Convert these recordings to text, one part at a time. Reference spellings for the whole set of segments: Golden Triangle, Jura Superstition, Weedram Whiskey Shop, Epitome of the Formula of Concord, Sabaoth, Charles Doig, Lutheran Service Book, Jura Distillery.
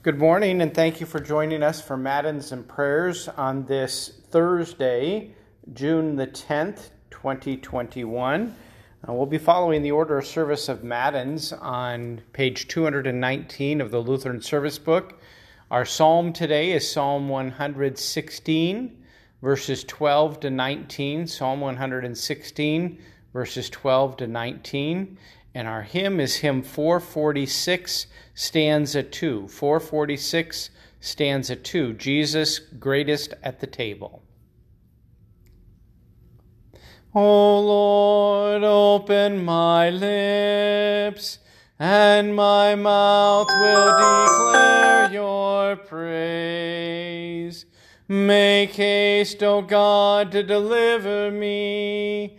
Good morning, and thank you for joining us for Matins and Prayers on this Thursday, June the 10th, 2021. We'll be following the order of service of Matins on page 219 of the Lutheran Service Book. Our psalm today is Psalm 116, verses 12 to 19, Psalm 116, verses 12 to 19. And our hymn is hymn 446, stanza 2. 446, stanza 2, Jesus Greatest at the Table. O Lord, open my lips, and my mouth will declare your praise. Make haste, O God, to deliver me.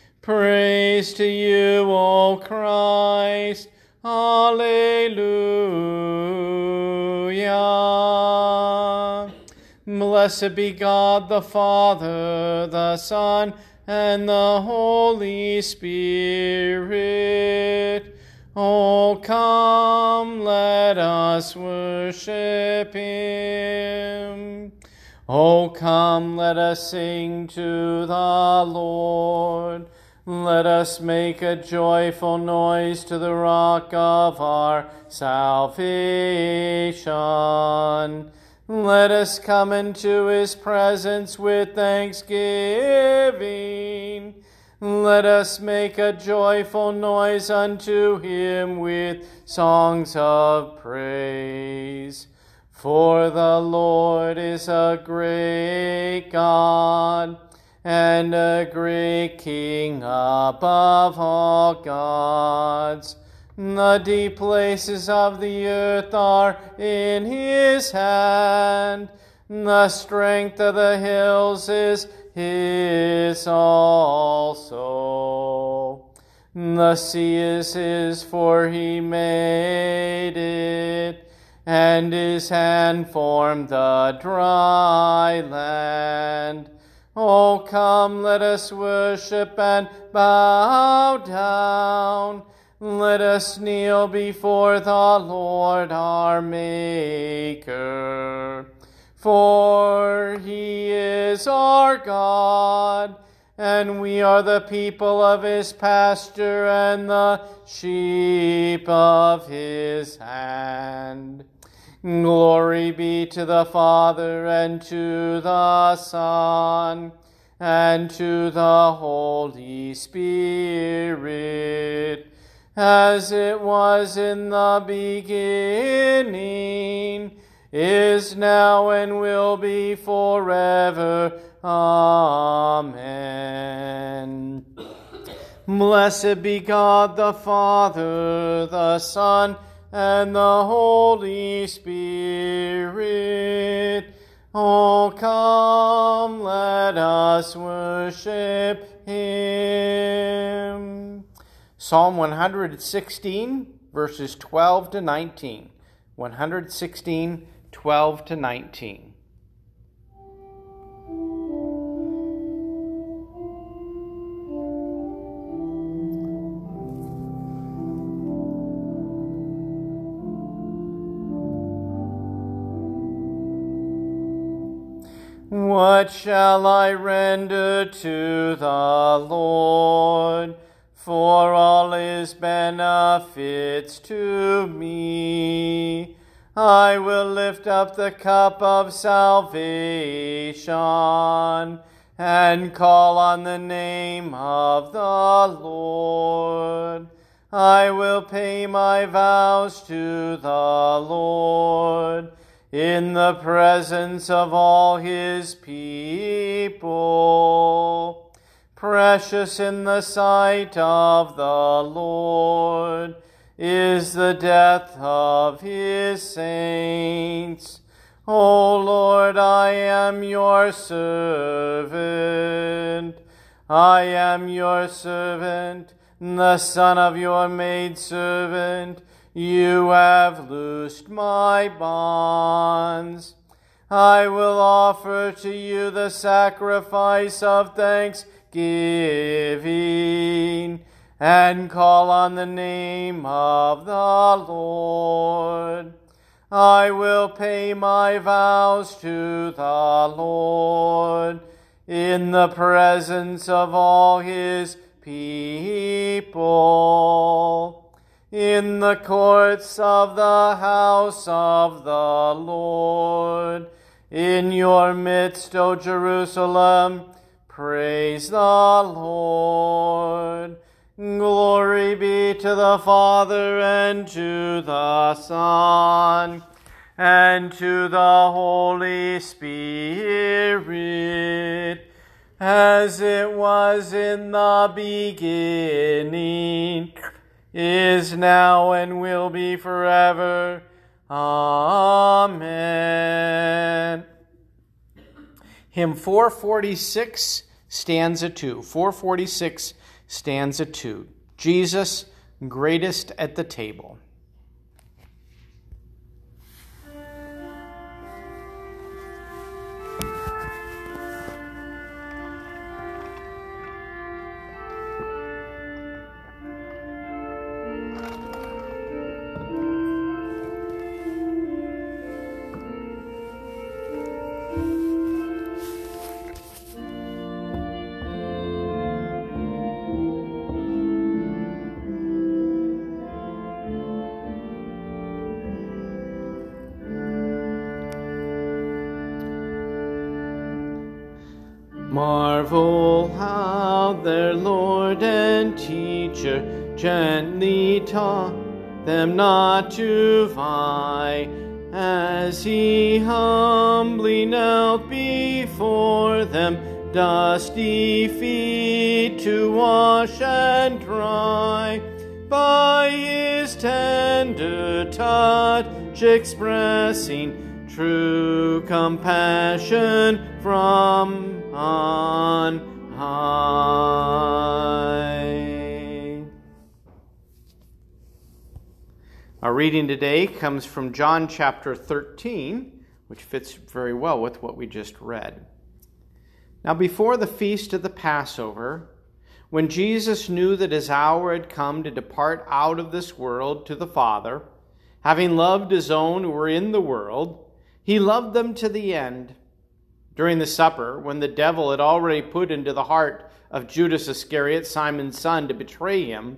Praise to you, O Christ. Alleluia. Blessed be God the Father, the Son, and the Holy Spirit. O come, let us worship him. O come, let us sing to the Lord. Let us make a joyful noise to the rock of our salvation. Let us come into his presence with thanksgiving. Let us make a joyful noise unto him with songs of praise. For the Lord is a great God, and a great King above all gods. The deep places of the earth are in his hand. The strength of the hills is his also. The sea is his, for he made it, and his hand formed the dry land. O come, let us worship and bow down. Let us kneel before the Lord our Maker. For he is our God, and we are the people of his pasture and the sheep of his hand. Glory be to the Father, and to the Son, and to the Holy Spirit, as it was in the beginning, is now, and will be forever. Amen. Blessed be God the Father, the Son, and the Holy Spirit. O come, let us worship him. Psalm 116, verses 12 to 19. 116, 12 to 19. What shall I render to the Lord for all his benefits to me? I will lift up the cup of salvation and call on the name of the Lord. I will pay my vows to the Lord in the presence of all his people. Precious in the sight of the Lord is the death of his saints. O Lord, I am your servant. I am your servant, the son of your maidservant. You have loosed my bonds. I will offer to you the sacrifice of thanksgiving and call on the name of the Lord. I will pay my vows to the Lord in the presence of all his people, in the courts of the house of the Lord. In your midst, O Jerusalem, praise the Lord. Glory be to the Father, and to the Son, and to the Holy Spirit, as it was in the beginning, is now, and will be forever. Amen. Hymn 446, stanza 2. 446, stanza 2, Jesus, greatest at the table. Marvel how their Lord and Teacher gently taught them not to vie, as he humbly knelt before them, dusty feet to wash and dry. By his tender touch expressing true compassion from on high. Our reading today comes from John chapter 13, which fits very well with what we just read. Now, before the feast of the Passover, when Jesus knew that his hour had come to depart out of this world to the Father, having loved his own who were in the world, he loved them to the end. During the supper, when the devil had already put into the heart of Judas Iscariot, Simon's son, to betray him,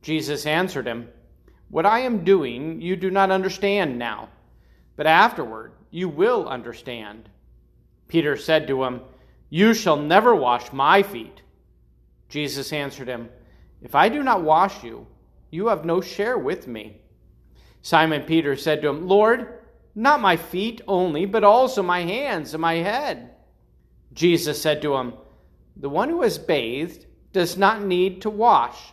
Jesus answered him, "What I am doing you do not understand now, but afterward you will understand." Peter said to him, "You shall never wash my feet." Jesus answered him, "If I do not wash you, you have no share with me." Simon Peter said to him, "Lord, not my feet only, but also my hands and my head." Jesus said to him, "The one who is bathed does not need to wash,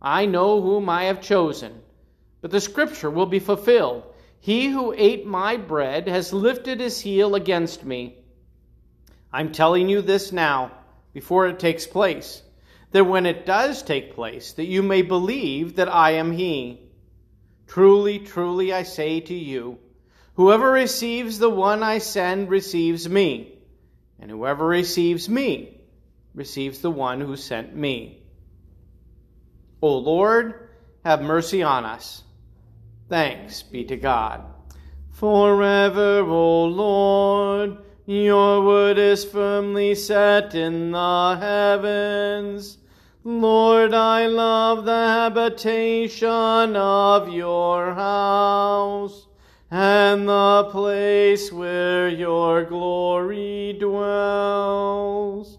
I know whom I have chosen. But the scripture will be fulfilled. He who ate my bread has lifted his heel against me. I'm telling you this now, before it takes place, that when it does take place, that you may believe that I am he. Truly, truly, I say to you, whoever receives the one I send receives me, and whoever receives me receives the one who sent me. O Lord, have mercy on us. Thanks be to God. Forever, O Lord, your word is firmly set in the heavens. Lord, I love the habitation of your house, and the place where your glory dwells.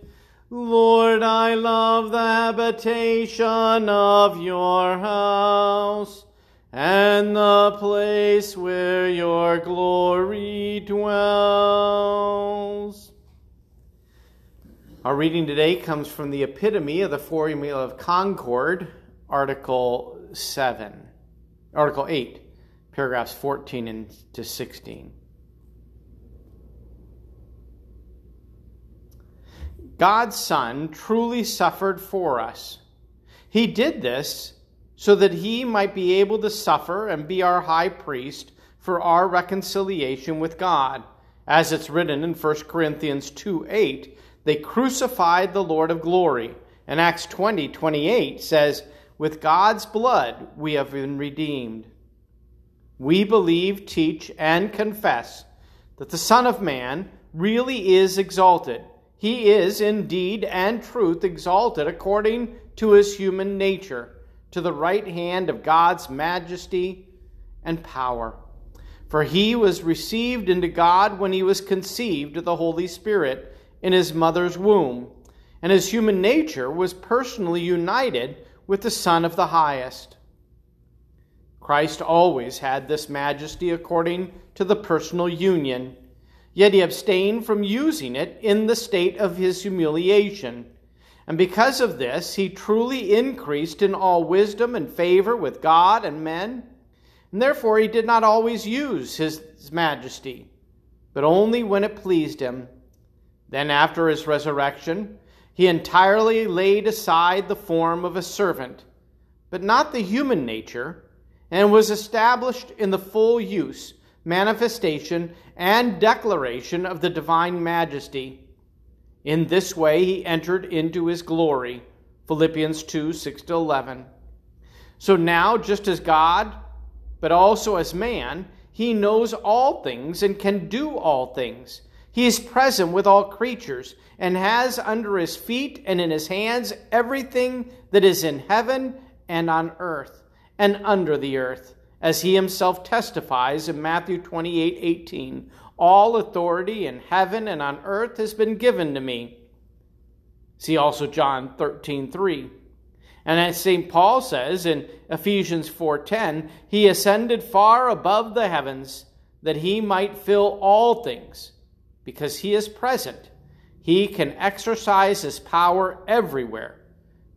Lord, I love the habitation of your house, and the place where your glory dwells. Our reading today comes from the Epitome of the Formula of Concord, Article 8, paragraphs 14 to 16. God's Son truly suffered for us. He did this so that he might be able to suffer and be our high priest for our reconciliation with God. As it's written in 1 Corinthians 2:8, they crucified the Lord of glory. And Acts 20:28 says, with God's blood we have been redeemed. We believe, teach, and confess that the Son of Man really is exalted. He is indeed and truth exalted according to his human nature, to the right hand of God's majesty and power. For he was received into God when he was conceived of the Holy Spirit in his mother's womb, and his human nature was personally united with the Son of the Highest. Christ always had this majesty according to the personal union. Yet he abstained from using it in the state of his humiliation. And because of this, he truly increased in all wisdom and favor with God and men. And therefore he did not always use his majesty, but only when it pleased him. Then after his resurrection, he entirely laid aside the form of a servant, but not the human nature, and was established in the full use, manifestation, and declaration of the divine majesty. In this way he entered into his glory. Philippians 2:6-11. So now, just as God, but also as man, he knows all things and can do all things. He is present with all creatures and has under his feet and in his hands everything that is in heaven and on earth and under the earth. As he himself testifies in Matthew 28:18, all authority in heaven and on earth has been given to me. See also John 13:3. And as St. Paul says in Ephesians 4:10, he ascended far above the heavens that he might fill all things. Because he is present, he can exercise his power everywhere.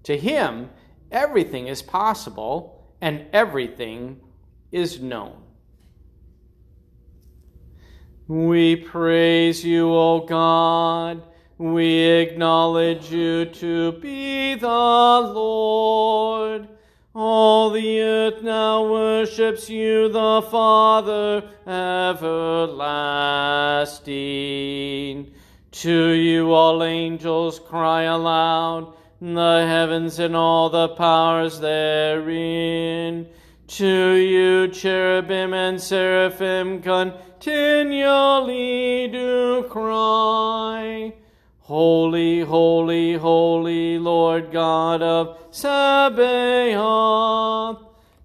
To him, everything is possible and everything is known. We praise you, O God. We acknowledge you to be the Lord. All the earth now worships you, the Father everlasting. To you all angels cry aloud, the heavens and all the powers therein. To you cherubim and seraphim, continually do cry, Holy, holy, holy, Lord God of Sabaoth,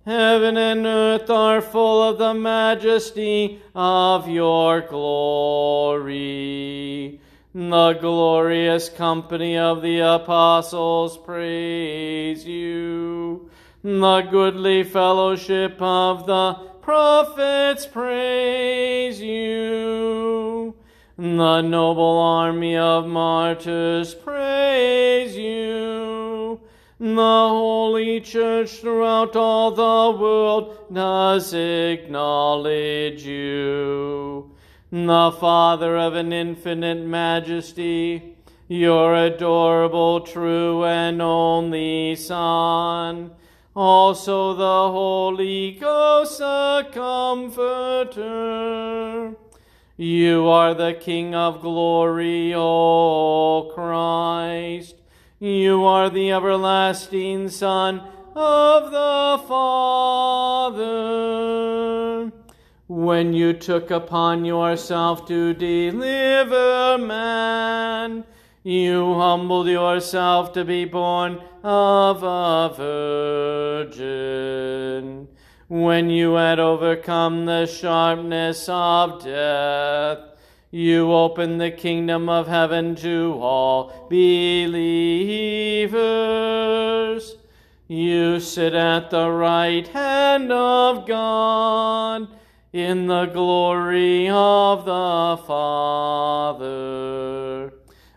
heaven and earth are full of the majesty of your glory. The glorious company of the apostles praise you. The goodly fellowship of the prophets praise you. The noble army of martyrs praise you. The holy church throughout all the world does acknowledge you. The Father of an infinite majesty, your adorable, true, and only Son, also the Holy Ghost, a comforter. You are the King of glory, O Christ. You are the everlasting Son of the Father. When you took upon yourself to deliver man, you humbled yourself to be born of a virgin. When you had overcome the sharpness of death, you opened the kingdom of heaven to all believers. You sit at the right hand of God in the glory of the Father.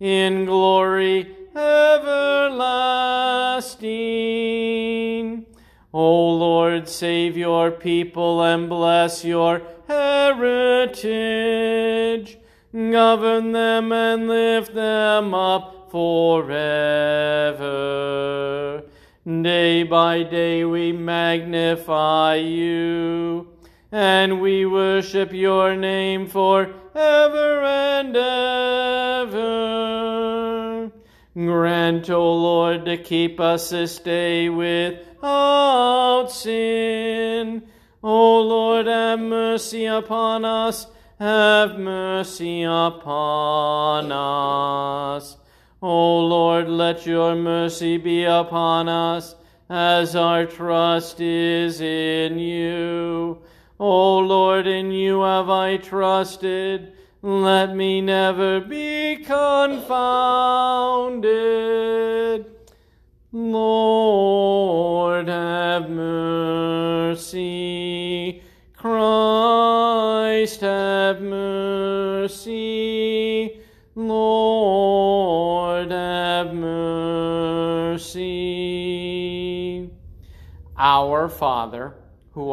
in glory everlasting. O Lord, save your people and bless your heritage. Govern them and lift them up forever. Day by day we magnify you, and we worship your name forever and ever. Grant, O Lord, to keep us this day without sin. O Lord, have mercy upon us. Have mercy upon us. O Lord, let your mercy be upon us, as our trust is in you. O Lord, in you have I trusted. Let me never be confounded. Lord, have mercy. Christ, have mercy. Lord, have mercy. Our Father, who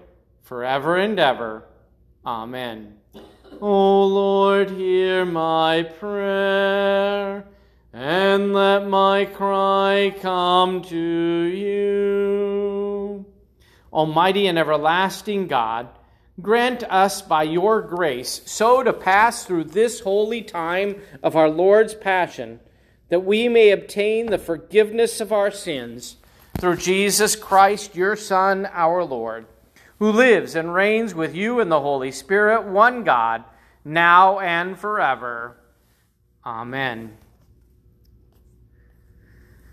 forever and ever. Amen. O Lord, hear my prayer, and let my cry come to you. Almighty and everlasting God, grant us by your grace so to pass through this holy time of our Lord's passion, that we may obtain the forgiveness of our sins, through Jesus Christ, your Son, our Lord, who lives and reigns with you in the Holy Spirit, one God, now and forever. Amen.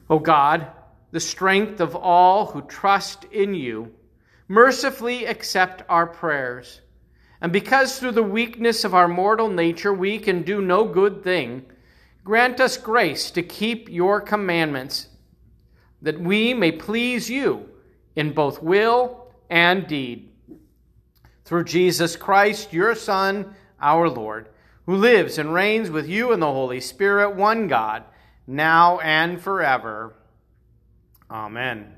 O God, the strength of all who trust in you, mercifully accept our prayers, And because through the weakness of our mortal nature we can do no good thing, grant us grace to keep your commandments, that we may please you in both will and deed. Through Jesus Christ, your Son, our Lord, who lives and reigns with you in the Holy Spirit, one God, now and forever. Amen.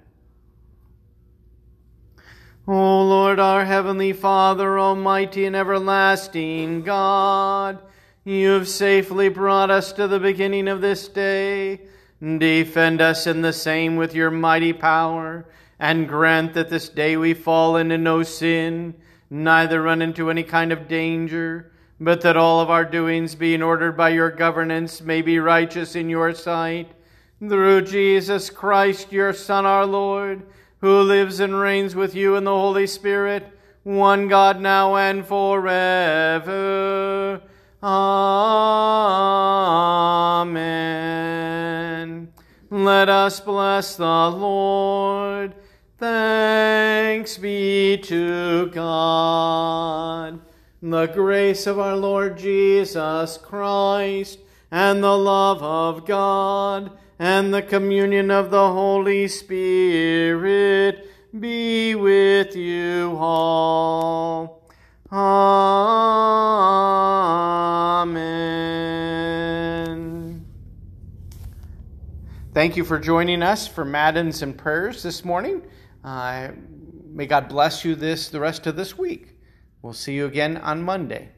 O Lord, our heavenly Father, almighty and everlasting God, you have safely brought us to the beginning of this day. Defend us in the same with your mighty power, and grant that this day we fall into no sin, neither run into any kind of danger, but that all of our doings, being ordered by your governance, may be righteous in your sight. Through Jesus Christ, your Son, our Lord, who lives and reigns with you in the Holy Spirit, one God, now and forever. Amen. Let us bless the Lord. Thanks be to God. The grace of our Lord Jesus Christ, and the love of God, and the communion of the Holy Spirit be with you all. Amen. Thank you for joining us for Matins and Prayers this morning. May God bless you the rest of this week. We'll see you again on Monday.